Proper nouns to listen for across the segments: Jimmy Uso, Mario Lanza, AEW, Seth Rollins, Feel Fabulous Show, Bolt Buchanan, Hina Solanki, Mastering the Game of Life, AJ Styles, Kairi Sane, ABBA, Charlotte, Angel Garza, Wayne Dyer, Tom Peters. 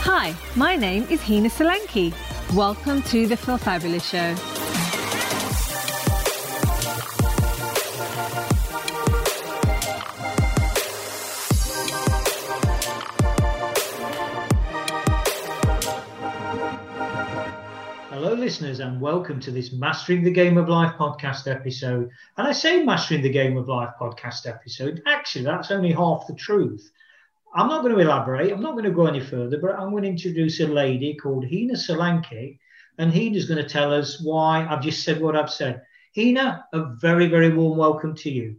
Hi, my name is Hina Solanki. Welcome to the Feel Fabulous Show. Hello, listeners, and welcome to this Mastering the Game of Life podcast episode. And I say Mastering the Game of Life podcast episode, actually, that's only half the truth. I'm not going to elaborate, I'm not going to go any further, but I'm going to introduce a lady called Hina Solanki, and Hina's going to tell us why I've just said what I've said. Hina, a very, very warm welcome to you.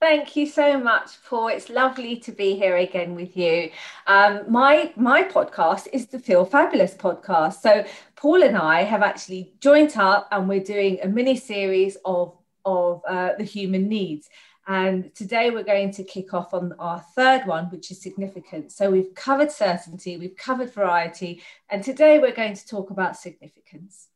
Thank you so much, Paul. It's lovely to be here again with you. My podcast is the Feel Fabulous podcast. So Paul and I have actually joined up and we're doing a mini-series of the human needs. And today we're going to kick off on our third one, which is significance. So we've covered certainty, we've covered variety, and today we're going to talk about significance.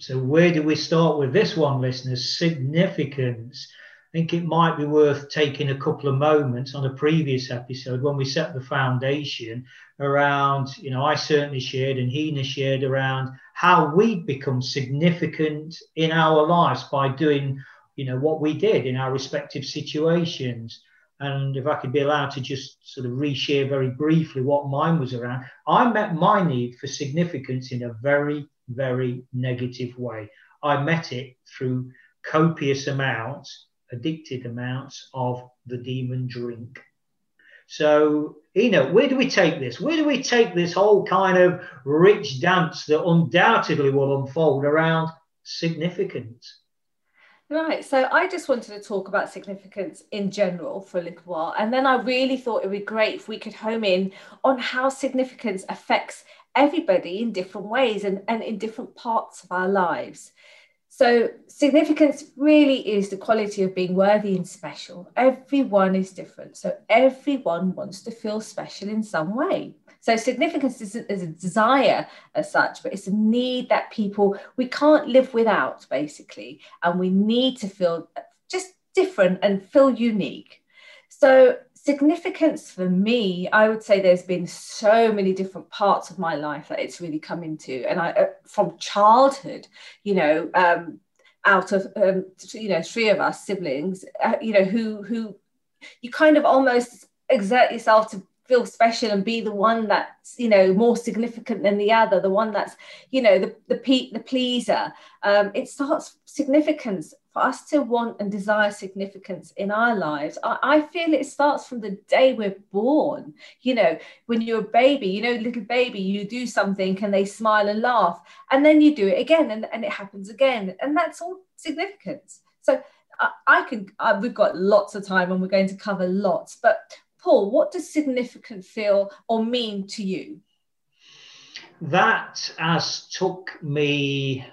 So where do we start with this one, listeners? Significance. I think it might be worth taking a couple of moments on a previous episode when we set the foundation around, you know, I certainly shared and Hina shared around how we become significant in our lives by doing what we did in our respective situations. And if I could be allowed to just sort of reshare very briefly what mine was around, I met my need for significance in a very, very negative way. I met it through copious amounts, addicted amounts of the demon drink. So, Hina, where do we take this? Where do we take this whole kind of rich dance that undoubtedly will unfold around significance? Right, so I just wanted to talk about significance in general for a little while, and then I really thought it would be great if we could home in on how significance affects everybody in different ways and in different parts of our lives. So significance really is the quality of being worthy and special. Everyone is different, so everyone wants to feel special in some way. So significance isn't as a desire as such, but it's a need that we can't live without, basically. And we need to feel just different and feel unique. So significance for me, I would say there's been so many different parts of my life that it's really come into. And I, from childhood, out of, three of us siblings, who you kind of almost exert yourself to feel special and be the one that's, more significant than the other, the one that's, the pleaser. It starts significance for us to want and desire significance in our lives. I feel it starts from the day we're born. When you're a baby, little baby, you do something and they smile and laugh, and then you do it again and it happens again. And that's all significance. So we've got lots of time and we're going to cover lots, but Paul, what does significant feel or mean to you? That has took me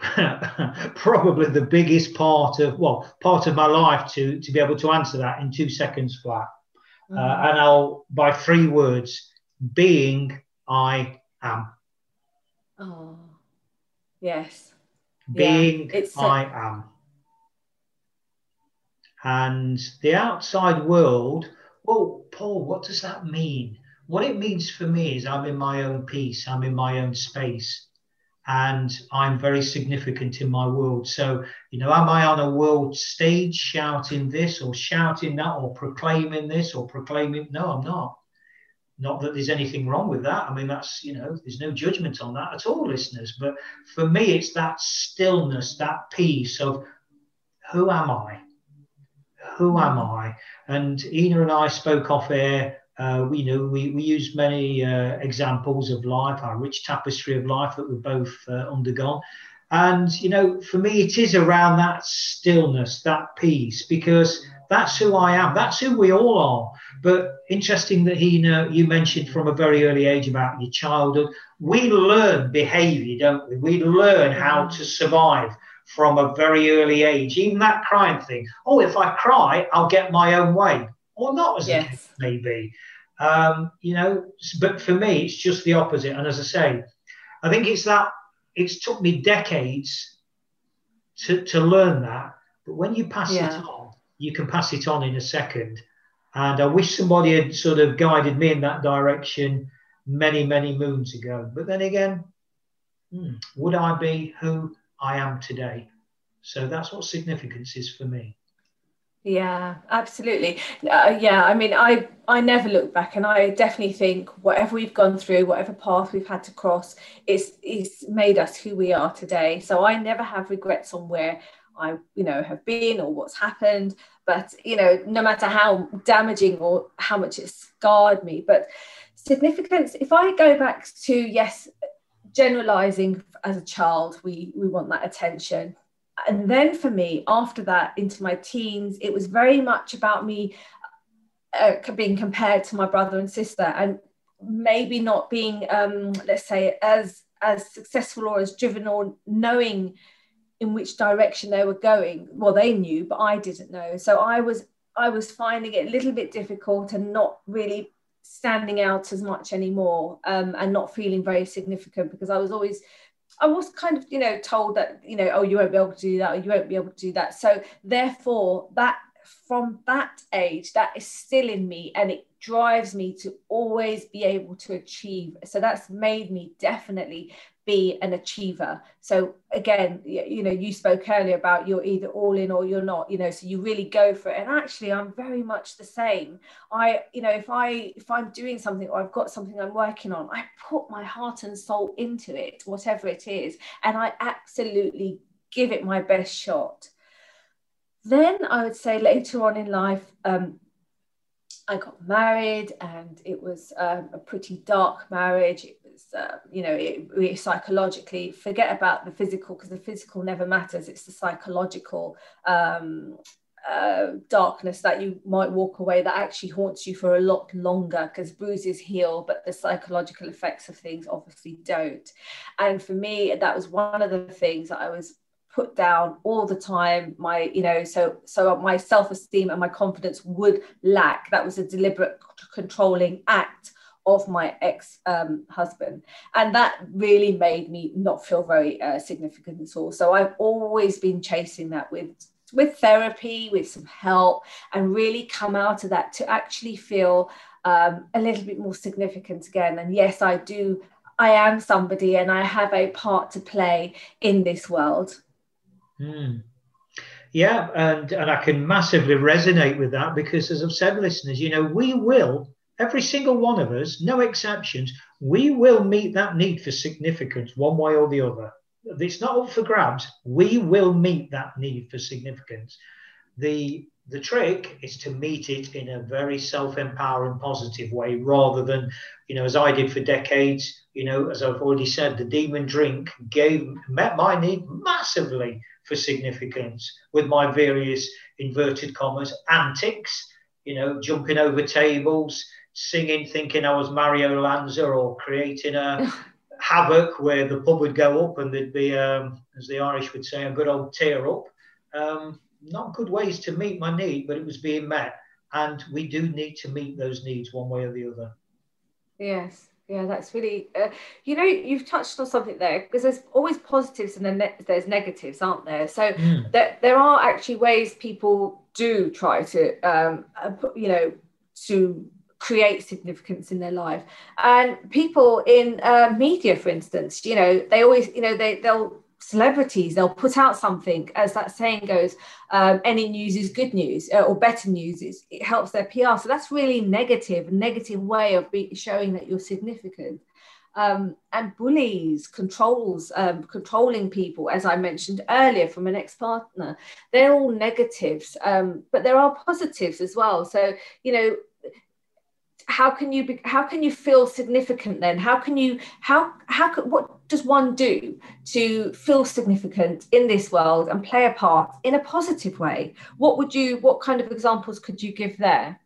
probably the biggest part of my life to be able to answer that in 2 seconds flat. Mm-hmm. And I'll, by three words, being I am. Oh, yes. Being I am. And the outside world... Oh, Paul, what does that mean? What it means for me is I'm in my own peace. I'm in my own space. And I'm very significant in my world. So, am I on a world stage shouting this or shouting that or proclaiming this or proclaiming? No, I'm not. Not that there's anything wrong with that. I mean, that's, there's no judgment on that at all, listeners. But for me, it's that stillness, that peace of who am I? Who am I? And Hina and I spoke off air. We used many examples of life, our rich tapestry of life that we've both undergone. And, for me, it is around that stillness, that peace, because that's who I am. That's who we all are. But interesting that, Hina, you mentioned from a very early age about your childhood. We learn behavior, don't we? We learn how to survive from a very early age, even that crying thing. Oh, if I cry, I'll get my own way. Or not, as a kid, maybe. But for me, it's just the opposite. And as I say, I think it's that it's took me decades to learn that. But when you pass it on, you can pass it on in a second. And I wish somebody had sort of guided me in that direction many, many moons ago. But then again, would I be who I am today? So that's what significance is for me. Yeah, absolutely. Yeah, I mean, I never look back, and I definitely think whatever we've gone through, whatever path we've had to cross, it's made us who we are today. So I never have regrets on where I, you know, have been or what's happened. But, you know, no matter how damaging or how much it scarred me. But significance, if I go back to, yes, generalizing as a child, we want that attention. And then for me, after that, into my teens, it was very much about me being compared to my brother and sister, and maybe not being, let's say, as successful or as driven, or knowing in which direction they were going. Well, they knew, but I didn't know. So I was finding it a little bit difficult and not really standing out as much anymore, and not feeling very significant, because I was kind of, you know, told that, you know, oh, you won't be able to do that, or you won't be able to do that. So therefore, that from that age, that is still in me, and it drives me to always be able to achieve. So that's made me definitely be an achiever. So again, you know, you spoke earlier about you're either all in or you're not, you know, so you really go for it. And actually, I'm very much the same. I, you know, if I'm doing something, or I've got something I'm working on, I put my heart and soul into it, whatever it is, and I absolutely give it my best shot. Then I would say later on in life, I got married, and it was a pretty dark marriage. It was, you know, it psychologically, forget about the physical, because the physical never matters. It's the psychological darkness that you might walk away that actually haunts you for a lot longer, because bruises heal, but the psychological effects of things obviously don't. And for me, that was one of the things that I was put down all the time. My, you know, so my self-esteem and my confidence would lack. That was a deliberate controlling act of my ex-husband, and that really made me not feel very significant at all. So I've always been chasing that with therapy, with some help, and really come out of that to actually feel a little bit more significant again. And yes, I am somebody, and I have a part to play in this world. Yeah, and I can massively resonate with that, because as I've said, listeners, you know, we will, every single one of us, no exceptions, we will meet that need for significance one way or the other. It's not up for grabs. We will meet that need for significance. The trick is to meet it in a very self-empowering, positive way, rather than, you know, as I did for decades. You know, as I've already said, the demon drink met my need massively for significance with my various inverted commas antics. You know, jumping over tables, singing, thinking I was Mario Lanza, or creating a havoc where the pub would go up and there'd be, as the Irish would say, a good old tear up. Not good ways to meet my need, but it was being met, and we do need to meet those needs one way or the other. Yes, yeah, that's really, you know, you've touched on something there, because there's always positives and then there's negatives, aren't there? So there are actually ways people do try to, you know, to create significance in their life. And people in media, for instance, you know, they always, you know, they'll celebrities, they'll put out something, as that saying goes, any news is good news, or better news is, it helps their PR. So that's really a negative way of showing that you're significant. And bullies, controlling people, as I mentioned earlier, from an ex-partner, they're all negatives, but there are positives as well. So, you know, how can you feel significant then? What does one do to feel significant in this world and play a part in a positive way? What kind of examples could you give there?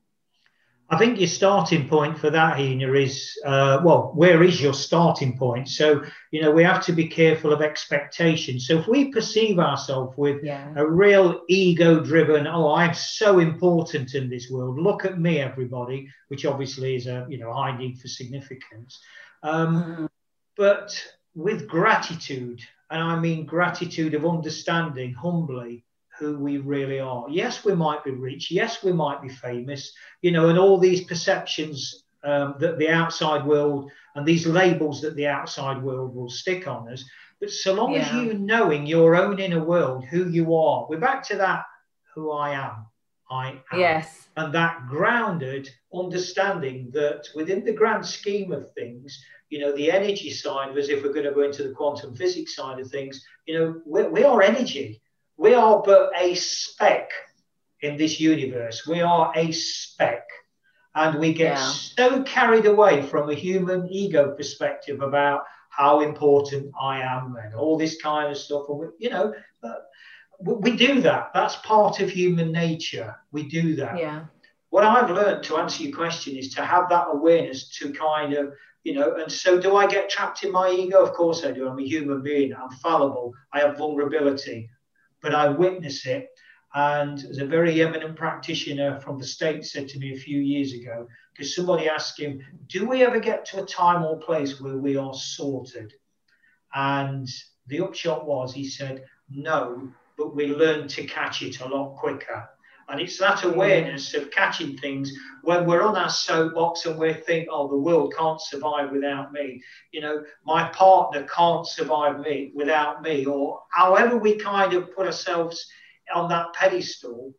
I think your starting point for that, Hina, is, where is your starting point? So, you know, we have to be careful of expectations. So if we perceive ourselves with a real ego-driven, oh, I'm so important in this world, look at me, everybody, which obviously is a, you know, high need for significance. But with gratitude, and I mean gratitude of understanding, humbly, who we really are. Yes, we might be rich. Yes, we might be famous, you know, and all these perceptions that the outside world and these labels that the outside world will stick on us. But so long as you know in your own inner world who you are, we're back to that, who I am. I am. Yes. And that grounded understanding that within the grand scheme of things, you know, the energy side of us, if we're going to go into the quantum physics side of things, you know, we are energy. We are but a speck in this universe. We are a speck. And we get so carried away from a human ego perspective about how important I am and all this kind of stuff. And we, you know, we do that. That's part of human nature. We do that. Yeah. What I've learned, to answer your question, is to have that awareness to kind of, you know, and so do I get trapped in my ego? Of course I do. I'm a human being. I'm fallible. I have vulnerability, but I witness it. And as a very eminent practitioner from the States said to me a few years ago, because somebody asked him, do we ever get to a time or place where we are sorted? And the upshot was, he said, no, but we learn to catch it a lot quicker. And it's that awareness of catching things when we're on our soapbox and we think, oh, the world can't survive without me. You know, my partner can't survive me without me, or however we kind of put ourselves on that pedestal,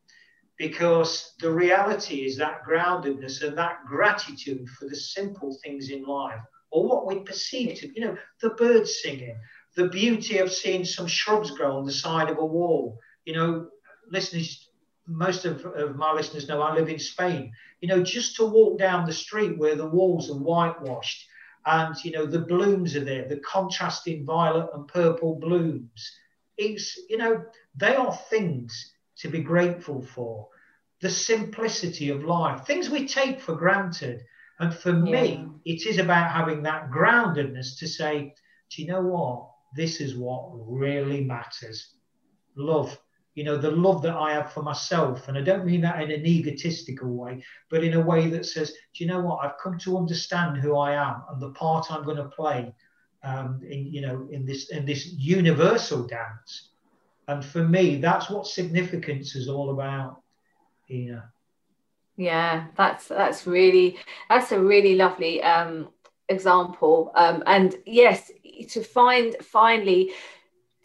because the reality is that groundedness and that gratitude for the simple things in life, or what we perceive to, you know, the birds singing, the beauty of seeing some shrubs grow on the side of a wall. You know, listeners, most of my listeners know I live in Spain. You know, just to walk down the street where the walls are whitewashed and, you know, the blooms are there, the contrasting violet and purple blooms. It's, you know, they are things to be grateful for. The simplicity of life, things we take for granted. And for me, it is about having that groundedness to say, do you know what? This is what really matters. Love, you know, the love that I have for myself. And I don't mean that in an egotistical way, but in a way that says, do you know what? I've come to understand who I am and the part I'm going to play in this universal dance. And for me, that's what significance is all about, Hina. Yeah, that's a really lovely example. And yes, to finally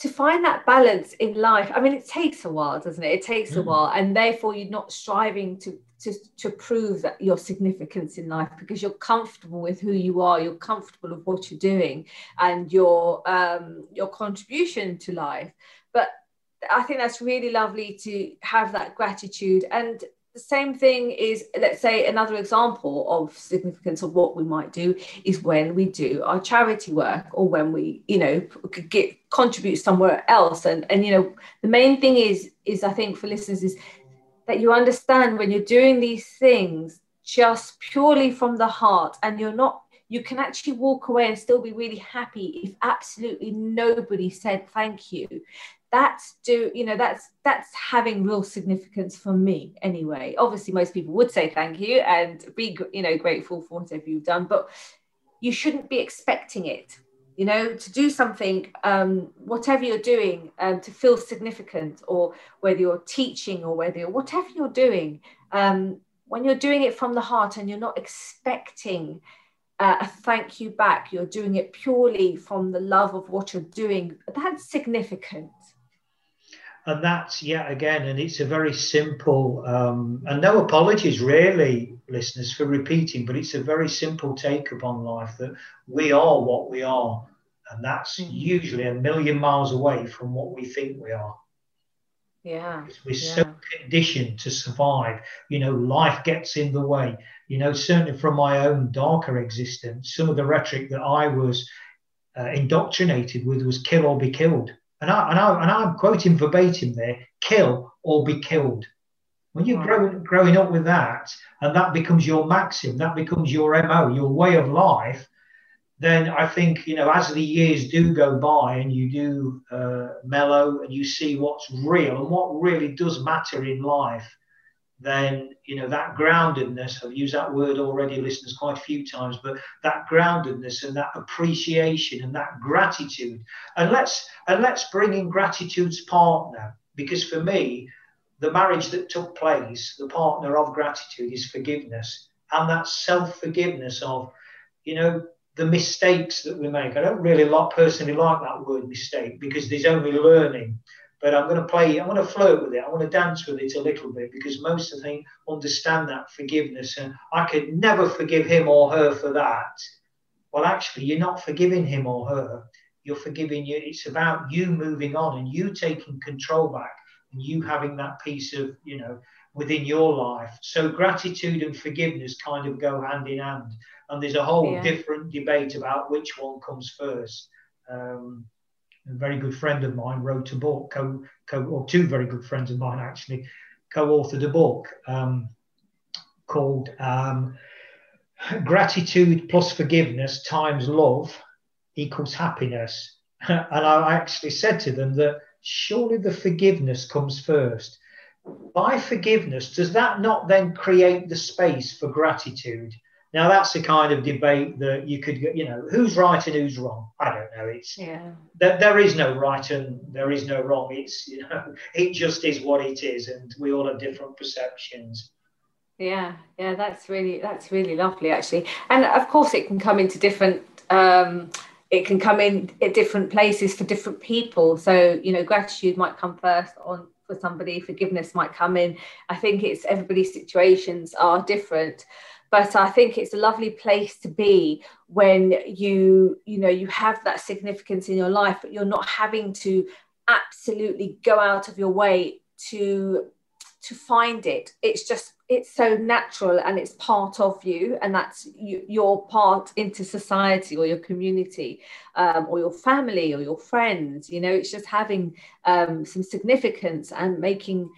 find that balance in life. I mean, it takes a while, doesn't it? It takes a while, and therefore you're not striving to prove that your significance in life, because you're comfortable with who you are, you're comfortable with what you're doing and your contribution to life. But I think that's really lovely to have that gratitude. And the same thing is, let's say another example of significance of what we might do is when we do our charity work, or when we, you know, contribute somewhere else. And you know, the main thing is I think for listeners is that you understand when you're doing these things just purely from the heart, and you're not, you can actually walk away and still be really happy if absolutely nobody said thank you. That's having real significance for me anyway. Obviously, most people would say thank you and be, you know, grateful for whatever you've done, but you shouldn't be expecting it, you know, to do something, whatever you're doing, to feel significant, or whether you're teaching or whether you're, whatever you're doing, when you're doing it from the heart and you're not expecting a thank you back, you're doing it purely from the love of what you're doing, that's significant. And that's yet again, and it's a very simple, and no apologies really, listeners, for repeating, but it's a very simple take upon life that we are what we are. And that's usually a million miles away from what we think we are. Yeah. Because we're so conditioned to survive. You know, life gets in the way. You know, certainly from my own darker existence, some of the rhetoric that I was indoctrinated with was kill or be killed. And I'm quoting verbatim there, kill or be killed. When you're growing up with that, and that becomes your maxim, that becomes your MO, your way of life, then I think, you know, as the years do go by and you do mellow and you see what's real and what really does matter in life, then, you know, that groundedness, I've used that word already, listeners, quite a few times, but that groundedness and that appreciation and that gratitude, and let's bring in gratitude's partner, Because for me, the marriage that took place, the partner of gratitude is forgiveness. And that self-forgiveness of, you know, the mistakes that we make. I don't really personally like that word mistake, because there's only learning. But I'm going to play, I'm going to flirt with it. I want to dance with it a little bit, because most of them understand that forgiveness. And I could never forgive him or her for that. Well, actually, you're not forgiving him or her. You're forgiving you. It's about you moving on and you taking control back and you having that piece of, you know, within your life. So gratitude and forgiveness kind of go hand in hand. And there's a whole different debate about which one comes first. A very good friend of mine wrote a book, two very good friends of mine actually, co-authored a book called Gratitude Plus Forgiveness Times Love Equals Happiness. And I actually said to them that surely the forgiveness comes first. By forgiveness, does that not then create the space for gratitude? Now, that's the kind of debate that you could, you know, who's right and who's wrong? I don't know. It's there is no right and there is no wrong. It's, you know, it just is what it is. And we all have different perceptions. Yeah. Yeah. That's really lovely, actually. And of course, it can come into different it can come in at different places for different people. So, you know, gratitude might come first for somebody. Forgiveness might come in. I think it's everybody's situations are different. But I think it's a lovely place to be when you have that significance in your life, but you're not having to absolutely go out of your way to find it. It's just, it's so natural and it's part of you, and that's your part into society or your community or your family or your friends. You know, it's just having some significance and making.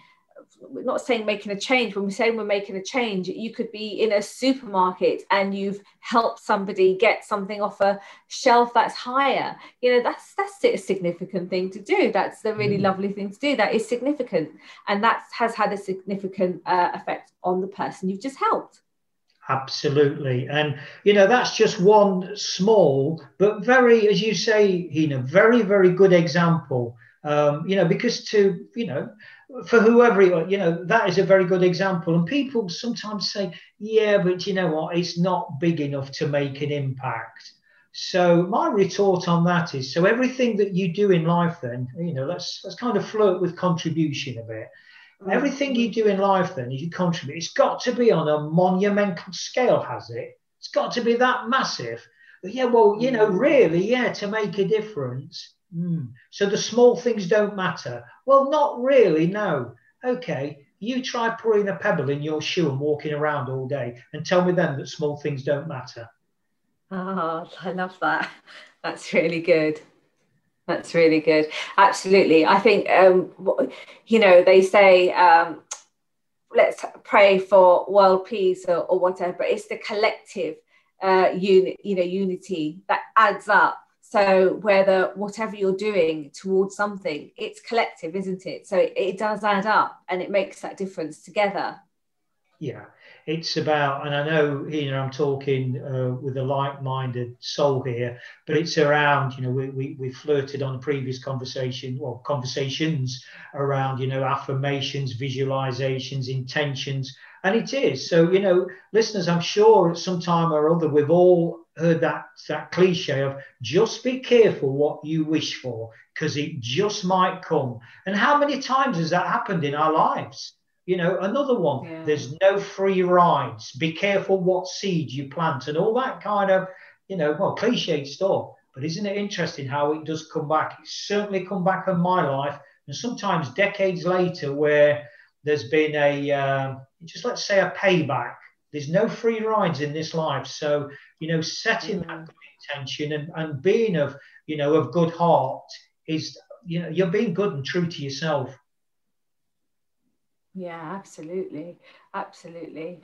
We're not saying making a change. When we're saying we're making a change, you could be in a supermarket and you've helped somebody get something off a shelf that's higher. You know, that's a significant thing to do. That's the really lovely thing to do. That is significant. And that has had a significant effect on the person you've just helped. Absolutely. And, you know, that's just one small, but very, as you say, Hina, very, very good example. You know, because to, you know, for whoever, you know, that is a very good example. And people sometimes say, yeah, but you know what, it's not big enough to make an impact. So my retort on that is, so everything that you do in life then, you know, let's kind of flirt with contribution a bit. Everything you do in life then, you contribute, it's got to be on a monumental scale, has it? It's got to be that massive. But yeah, well, you know, really, yeah, to make a difference. So the small things don't matter. Well, not really, no. Okay, you try putting a pebble in your shoe and walking around all day and tell me then that small things don't matter. Oh, I love that. That's really good. That's really good. Absolutely. I think, you know, they say, let's pray for world peace or whatever. It's the collective unity that adds up. So whether whatever you're doing towards something, it's collective, isn't it? So it does add up and it makes that difference together. Yeah, it's about, and I know, you know, I'm talking with a like-minded soul here, but it's around, you know, we flirted on previous conversations around, you know, affirmations, visualizations, intentions, and it is. So, you know, listeners, I'm sure at some time or other, we've all heard that cliche of just be careful what you wish for, because it just might come. And how many times has that happened in our lives? You know, another one, there's no free rides. Be careful what seed you plant and all that kind of, you know, well, cliche stuff. But isn't it interesting how it does come back? It's certainly come back in my life. And sometimes decades later where there's been a, just let's say a payback. There's no free rides in this life. So, you know, setting that intention and being of, you know, of good heart is, you know, you're being good and true to yourself. Yeah, absolutely. Absolutely.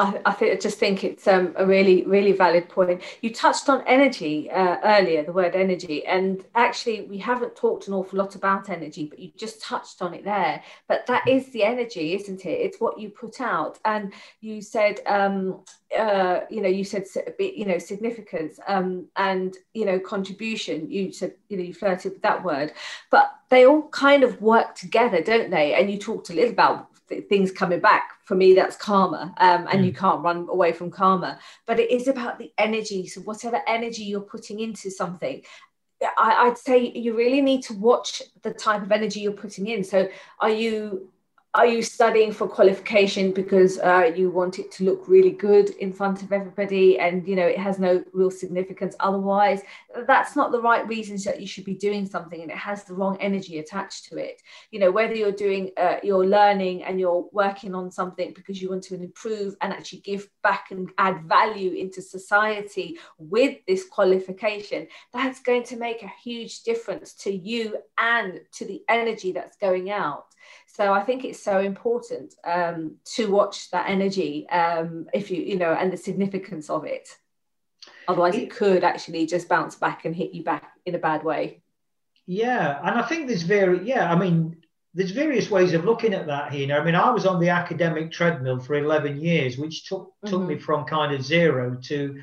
I just think it's a really, really valid point. You touched on energy earlier, the word energy, and actually we haven't talked an awful lot about energy, but you just touched on it there. But that is the energy, isn't it? It's what you put out. And you said, significance and, contribution. You said, you flirted with that word, but they all kind of work together, don't they? And you talked a little about things coming back. For me, that's karma, and you can't run away from karma, but it is about the energy. So whatever energy you're putting into something, I'd say you really need to watch the type of energy you're putting in. So are you studying for qualification because you want it to look really good in front of everybody and, it has no real significance otherwise? That's not the right reasons that you should be doing something, and it has the wrong energy attached to it. Whether you're doing your learning and you're working on something because you want to improve and actually give back and add value into society with this qualification, that's going to make a huge difference to you and to the energy that's going out. So I think it's so important to watch that energy, if you and the significance of it. Otherwise, it could actually just bounce back and hit you back in a bad way. Yeah, and I think there's various ways of looking at that here. I was on the academic treadmill for 11 years, which took me from kind of zero to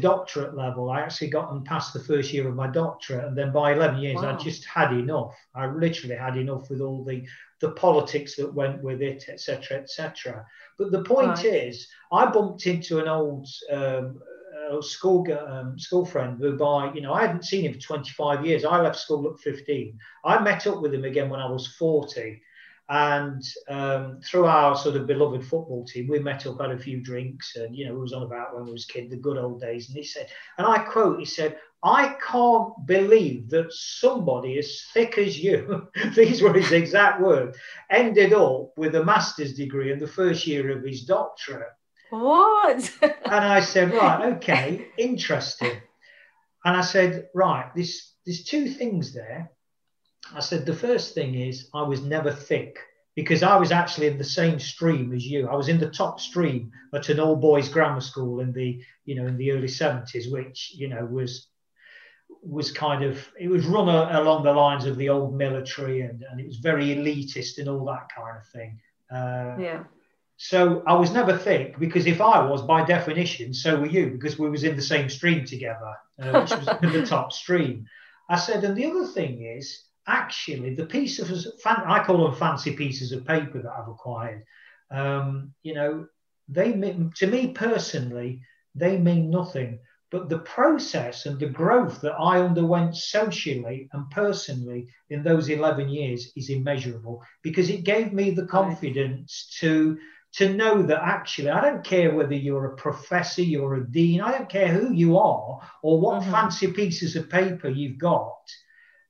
doctorate level. I actually got and passed the first year of my doctorate, and then by 11 years, wow, I just had enough. I literally had enough with all the politics that went with it, etc., etc. But the point is, I bumped into an old school friend whereby, I hadn't seen him for 25 years. I left school at 15. I met up with him again when I was 40. And through our sort of beloved football team, we met up, had a few drinks, and, we was on about when we was a kid, the good old days. And he said, and I quote, he said, "I can't believe that somebody as thick as you," these were his exact words, "ended up with a master's degree in the first year of his doctorate." What? And I said, right, okay, interesting. And I said, right, there's two things there. I said, the first thing is I was never thick, because I was actually in the same stream as you. I was in the top stream at an all boys grammar school in the, in the early 70s, which, was kind of, it was run along the lines of the old military, and it was very elitist and all that kind of thing. So I was never thick, because if I was, by definition, so were you, because we was in the same stream together, which was in the top stream. I said, and the other thing is, actually, the piece of, I call them fancy pieces of paper that I've acquired, they mean, to me personally, they mean nothing. But the process and the growth that I underwent socially and personally in those 11 years is immeasurable, because it gave me the confidence to know that actually, I don't care whether you're a professor, you're a dean, I don't care who you are or what fancy pieces of paper you've got.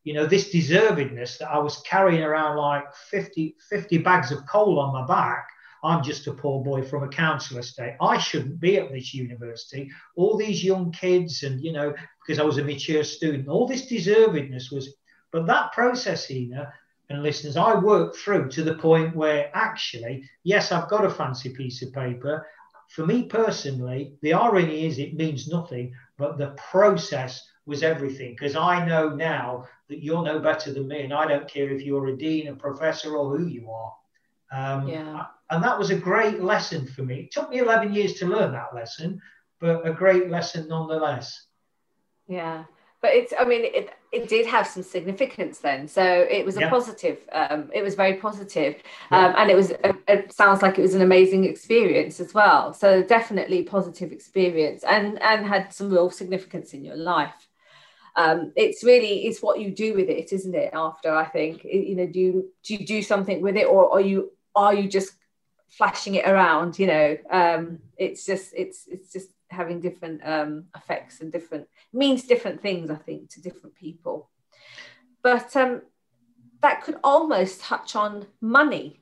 This deservedness that I was carrying around like 50 bags of coal on my back. I'm just a poor boy from a council estate. I shouldn't be at this university. All these young kids, and, because I was a mature student, all this deservedness was, but that process, Hina and listeners, I worked through to the point where actually, yes, I've got a fancy piece of paper. For me personally, the irony is it means nothing, but the process was everything, because I know now that you're no better than me, and I don't care if you're a dean, a professor, or who you are. And that was a great lesson for me. It took me 11 years to learn that lesson, but a great lesson nonetheless. Yeah, but it did have some significance then, so it was a positive. It was very positive, and it sounds like it was an amazing experience as well. So definitely positive experience, and had some real significance in your life. It's what you do with it, isn't it? After, I think, do you do something with it, or are you just flashing it around? It's just having different effects, and means different things, I think, to different people. But that could almost touch on money.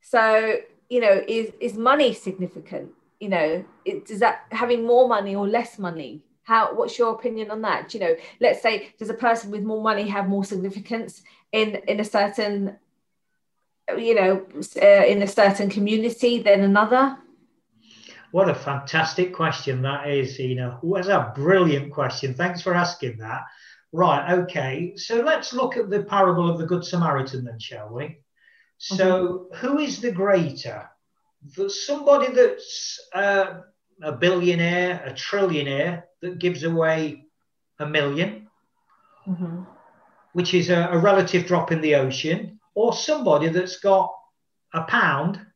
So, is money significant? Does that, having more money or less money? What's your opinion on that? Let's say, does a person with more money have more significance in a certain, in a certain community than another? What a fantastic question that is, Hina. That's a brilliant question. Thanks for asking that. Right, okay. So let's look at the parable of the Good Samaritan then, shall we? So who is the greater? Somebody that's a billionaire, a trillionaire, that gives away $1 million, which is a relative drop in the ocean, or somebody that's got £1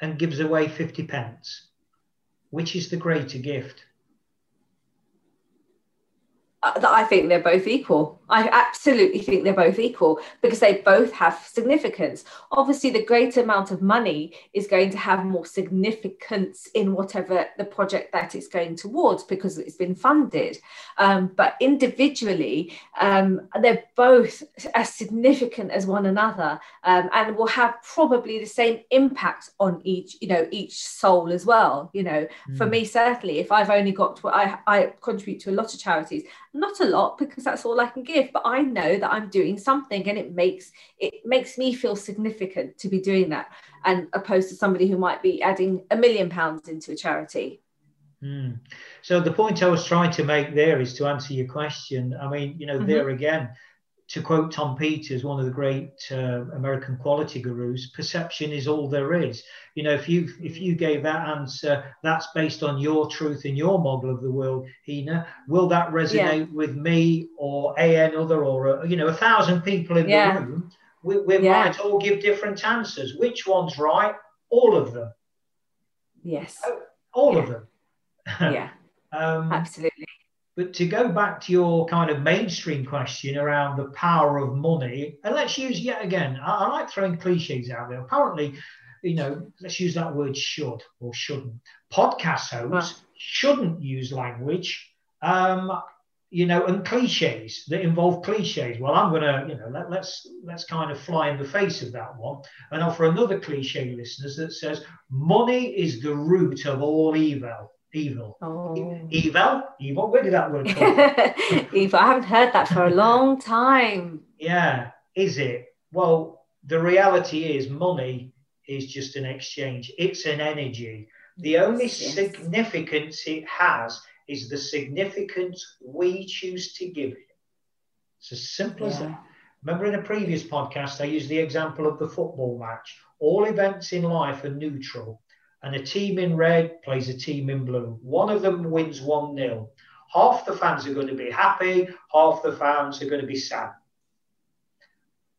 and gives away 50 pence. Which is the greater gift? I think they're both equal. I absolutely think they're both equal because they both have significance. Obviously, the greater amount of money is going to have more significance in whatever the project that it's going towards because it's been funded. But individually, they're both as significant as one another and will have probably the same impact on each, each soul as well. For me, certainly, if I've only got, I contribute to a lot of charities. Not a lot because that's all I can give, but I know that I'm doing something and it makes me feel significant to be doing that, and opposed to somebody who might be adding £1 million into a charity. So the point I was trying to make there is to answer your question. I mean, there again, to quote Tom Peters, one of the great American quality gurus, perception is all there is. If you gave that answer, that's based on your truth and your model of the world, Hina, will that resonate with me or another or, 1,000 people in the room? We might all give different answers. Which one's right? All of them. Yes. All of them. Yeah, absolutely. But to go back to your kind of mainstream question around the power of money, and let's use yet again, I like throwing cliches out there. Apparently, let's use that word should or shouldn't. Podcast hosts shouldn't use language, and cliches that involve cliches. Well, I'm going to, let's kind of fly in the face of that one and offer another cliche, listeners, that says money is the root of all evil. Evil. Oh. Evil. Where did that word come from? Evil. I haven't heard that for a long time. Yeah. Is it? Well, the reality is money is just an exchange. It's an energy. The only significance it has is the significance we choose to give it. It's as simple as that. Remember in a previous podcast, I used the example of the football match. All events in life are neutral. And a team in red plays a team in blue. One of them wins 1-0. Half the fans are going to be happy. Half the fans are going to be sad.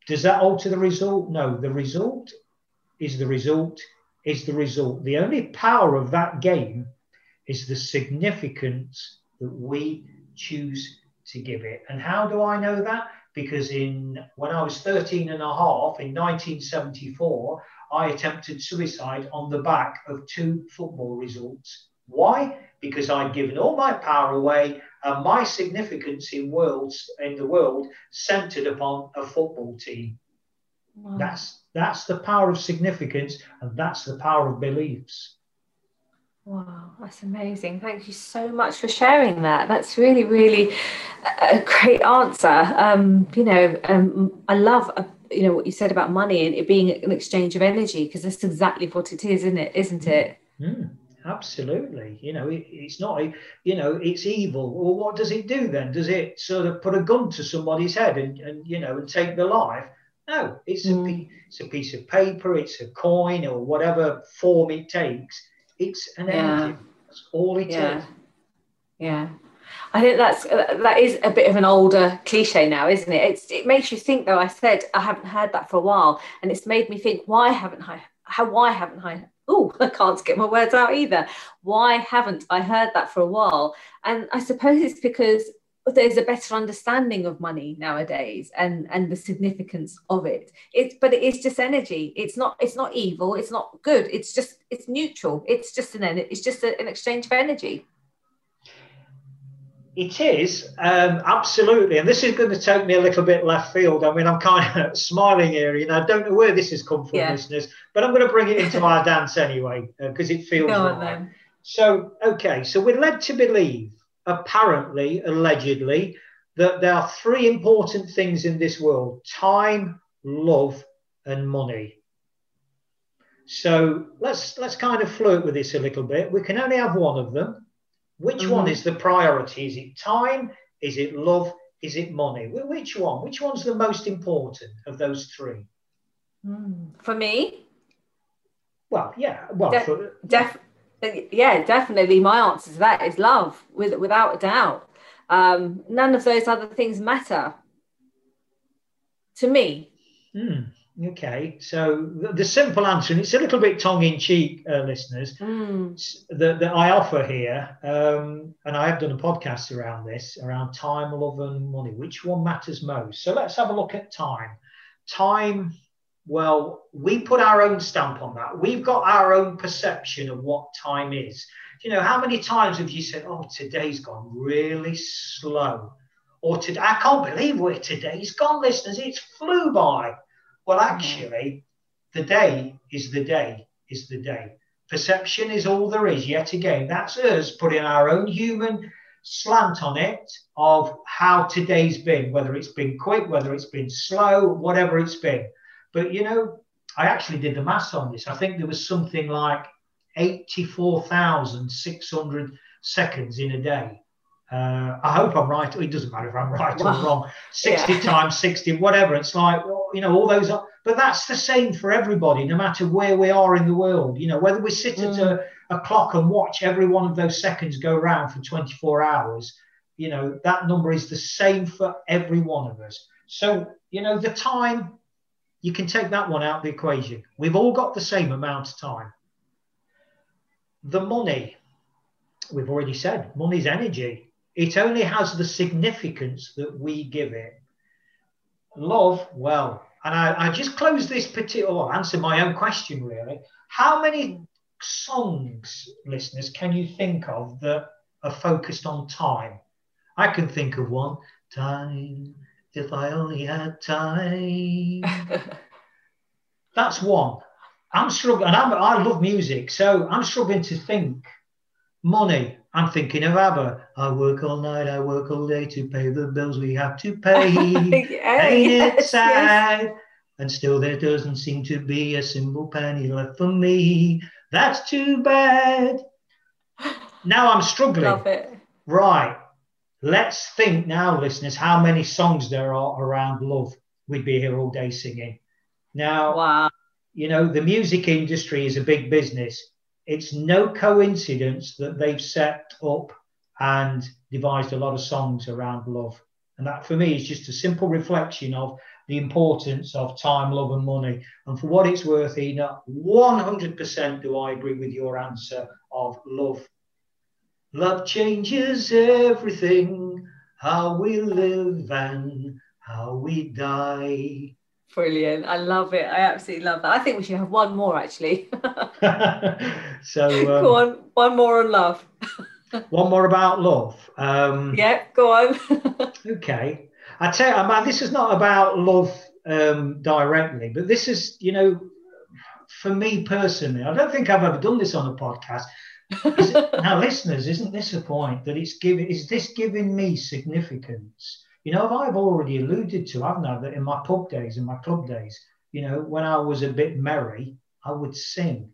Does that alter the result? No. The result is the result is the result. The only power of that game is the significance that we choose to give it. And how do I know that? Because when I was 13 and a half, in 1974, I attempted suicide on the back of 2 football results. Why? Because I'd given all my power away and my significance in the world centered upon a football team. Wow. That's the power of significance, and that's the power of beliefs. Wow, that's amazing. Thank you so much for sharing that. That's really, really a great answer. I love what you said about money and it being an exchange of energy, because that's exactly what it is, isn't it? Absolutely. It's not, it's evil. Well, what does it do then? Does it sort of put a gun to somebody's head and take their life? No, it's a piece of paper, it's a coin or whatever form it takes. It's an energy. That's all it is. Yeah. I think that is a bit of an older cliche now, isn't it? It makes you think, though. I said I haven't heard that for a while, and it's made me think, why haven't I? Oh, I can't get my words out either. Why haven't I heard that for a while? And I suppose it's because there's a better understanding of money nowadays and the significance of it. But it is just energy. It's not evil. It's not good. It's neutral. It's just an exchange of energy. It is, absolutely. And this is going to take me a little bit left field. I mean, I'm kind of smiling here. I don't know where this has come from, listeners, but I'm going to bring it into our dance anyway, because it feels right. So, okay, so we're led to believe, apparently, allegedly, that there are 3 important things in this world: time, love, and money. So let's kind of flirt with this a little bit. We can only have one of them. Which one is the priority? Is it time? Is it love? Is it money? Which one? Which one's the most important of those three? For me? Well, yeah. Well, definitely. My answer to that is love, without a doubt. None of those other things matter to me. Okay, so the simple answer, and it's a little bit tongue-in-cheek, listeners, that I offer here, and I have done a podcast around this, around time, love and money, which one matters most. So let's have a look at time. Time, well, we put our own stamp on that. We've got our own perception of what time is. You know, how many times have you said, oh, today's gone really slow, or today, I can't believe where today's gone, listeners, it's flew by. Well, actually, the day is the day is the day. Perception is all there is. Yet again, that's us putting our own human slant on it of how today's been, whether it's been quick, whether it's been slow, whatever it's been. But, you know, I actually did the maths on this. I think there was something like 84,600 seconds in a day. I hope I'm right. It doesn't matter if I'm right or wrong. 60 times 60, whatever. It's like, well, you know, all those are, but that's the same for everybody, no matter where we are in the world. You know, whether we sit at a clock and watch every one of those seconds go round for 24 hours, you know, that number is the same for every one of us. So, you know, the time, you can take that one out of the equation. We've all got the same amount of time. The money, we've already said, money's energy. It only has the significance that we give it. Love, well, and I just close this particular, answer my own question really. How many songs, listeners, can you think of that are focused on time? I can think of one. Time, if I only had time. That's one. I'm struggling, and I love music, so I'm struggling to think. Money. I'm thinking of ABBA. I work all night, I work all day to pay the bills we have to pay. Ain't it sad? And still there doesn't seem to be a single penny left for me. That's too bad. Now I'm struggling. Love it. Right. Let's think now, listeners, how many songs there are around love. We'd be here all day singing. Now, you know, the music industry is a big business. It's no coincidence that they've set up and devised a lot of songs around love. And that, for me, is just a simple reflection of the importance of time, love and money. And for what it's worth, Hina, 100% do I agree with your answer of love. Love changes everything, how we live and how we die. Brilliant. I love it. I absolutely love that. I think we should have one more, actually. So go on, one more on love. One more about love. Yeah, go on. Okay. I tell you, man, this is not about love directly, but this is, you know, for me personally, I don't think I've ever done this on a podcast. Now, listeners, isn't this a point that it's giving, is this giving me significance? You know, I've already alluded to, haven't I, that in my pub days, in my club days, you know, when I was a bit merry, I would sing.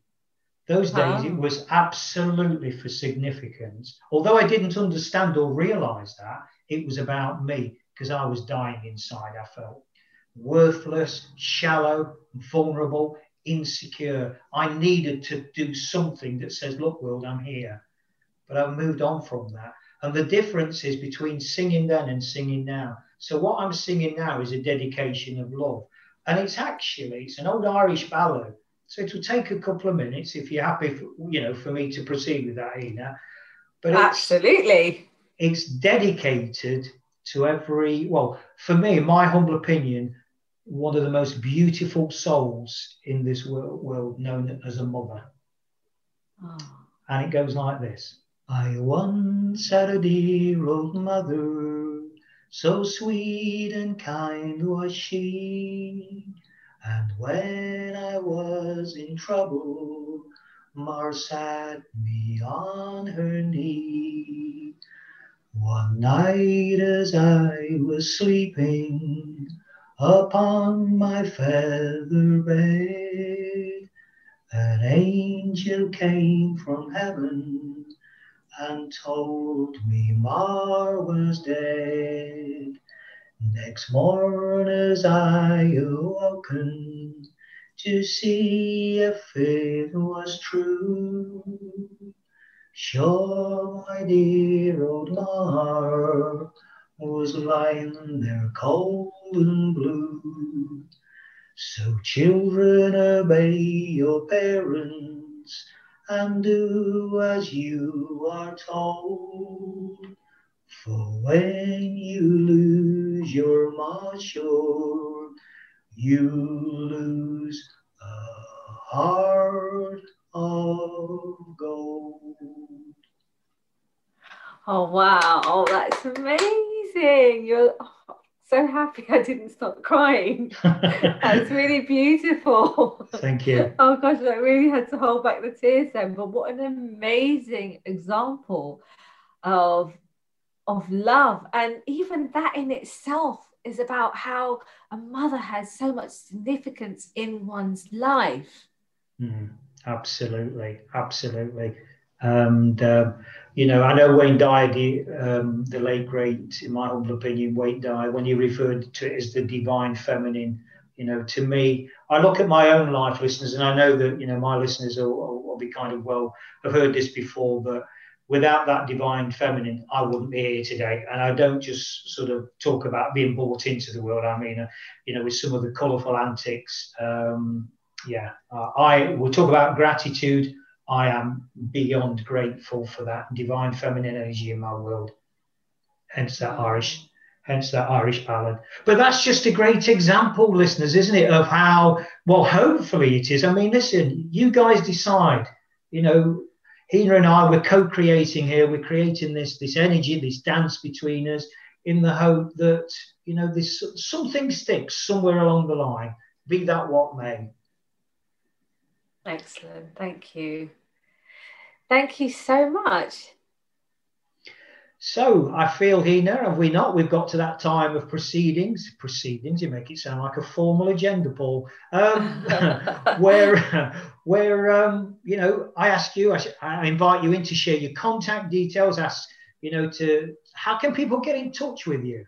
Those days, it was absolutely for significance. Although I didn't understand or realise that, it was about me, because I was dying inside, I felt. Worthless, shallow, vulnerable, insecure. I needed to do something that says, look, world, I'm here. But I've moved on from that. And the difference is between singing then and singing now. So what I'm singing now is a dedication of love. And it's actually, it's an old Irish ballad. So it will take a couple of minutes if you're happy, for, you know, for me to proceed with that, Hina. But absolutely. It's dedicated to every, well, for me, in my humble opinion, one of the most beautiful souls in this world known as a mother. Oh. And it goes like this. I once had a dear old mother, so sweet and kind was she. And when I was in trouble, Mar sat me on her knee. One night as I was sleeping upon my feather bed, An angel came from heaven and told me Mar was dead. Next morn as I awoken to see if it was true, sure my dear old Mar was lying there cold and blue. So children, obey your parents and do as you are told. For when you lose your marshal, you lose a heart of gold. Oh, wow. Oh, that's amazing. You're so happy I didn't stop crying. That's really beautiful. Thank you. Oh gosh, I really had to hold back the tears then. But what an amazing example of love. And even that in itself is about how a mother has so much significance in one's life. Absolutely, absolutely. And you know, I know Wayne Dyer, the late great, in my humble opinion, Wayne Dyer, when he referred to it as the divine feminine, you know, to me, I look at my own life, listeners, and I know that, you know, my listeners will be kind of, well, I've heard this before, but without that divine feminine, I wouldn't be here today. And I don't just sort of talk about being brought into the world. I mean, you know, with some of the colourful antics, we'll talk about gratitude. I am beyond grateful for that divine feminine energy in my world. Hence that Irish ballad. But that's just a great example, listeners, isn't it, of how, well, hopefully it is. I mean, listen, you guys decide. You know, Hina and I, we're co-creating here. We're creating this energy, this dance between us, in the hope that, you know, this something sticks somewhere along the line, be that what may. Excellent. Thank you. Thank you so much. So I feel, Hina, have we not? We've got to that time of proceedings. Proceedings, you make it sound like a formal agenda, Paul. Where you know, I ask you, I invite you in to share your contact details. Ask, you know, to how can people get in touch with you?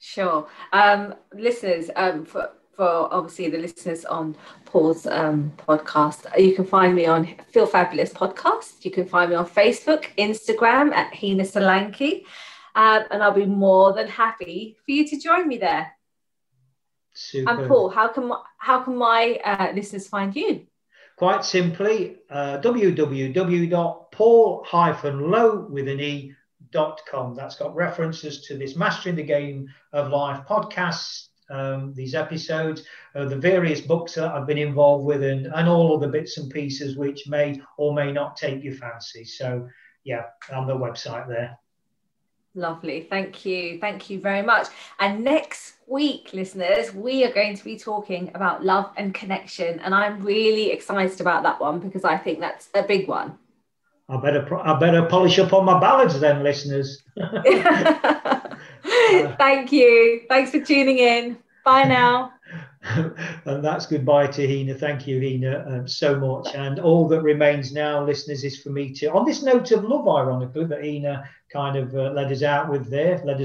Sure, listeners. For obviously the listeners on Paul's podcast, you can find me on Feel Fabulous Podcast. You can find me on Facebook, Instagram at Hina Solanki, and I'll be more than happy for you to join me there. Super. And Paul, how can my listeners find you? Quite simply, www.paul-low.com. That's got references to this Mastering the Game of Life podcast. These episodes, the various books that I've been involved with, and all of the bits and pieces which may or may not take your fancy. So yeah, on the website there. Lovely. Thank you very much. And next week, listeners, we are going to be talking about love and connection, and I'm really excited about that one because I think that's a big one. I better polish up on my ballads then, listeners. Thank you. Thanks for tuning in. Bye now. And that's goodbye to Hina. Thank you, Hina, so much. And all that remains now, listeners, is for me to, on this note of love, ironically, that Hina kind of led us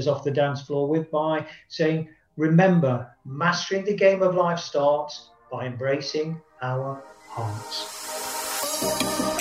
off the dance floor with, by saying, remember, mastering the game of life starts by embracing our hearts.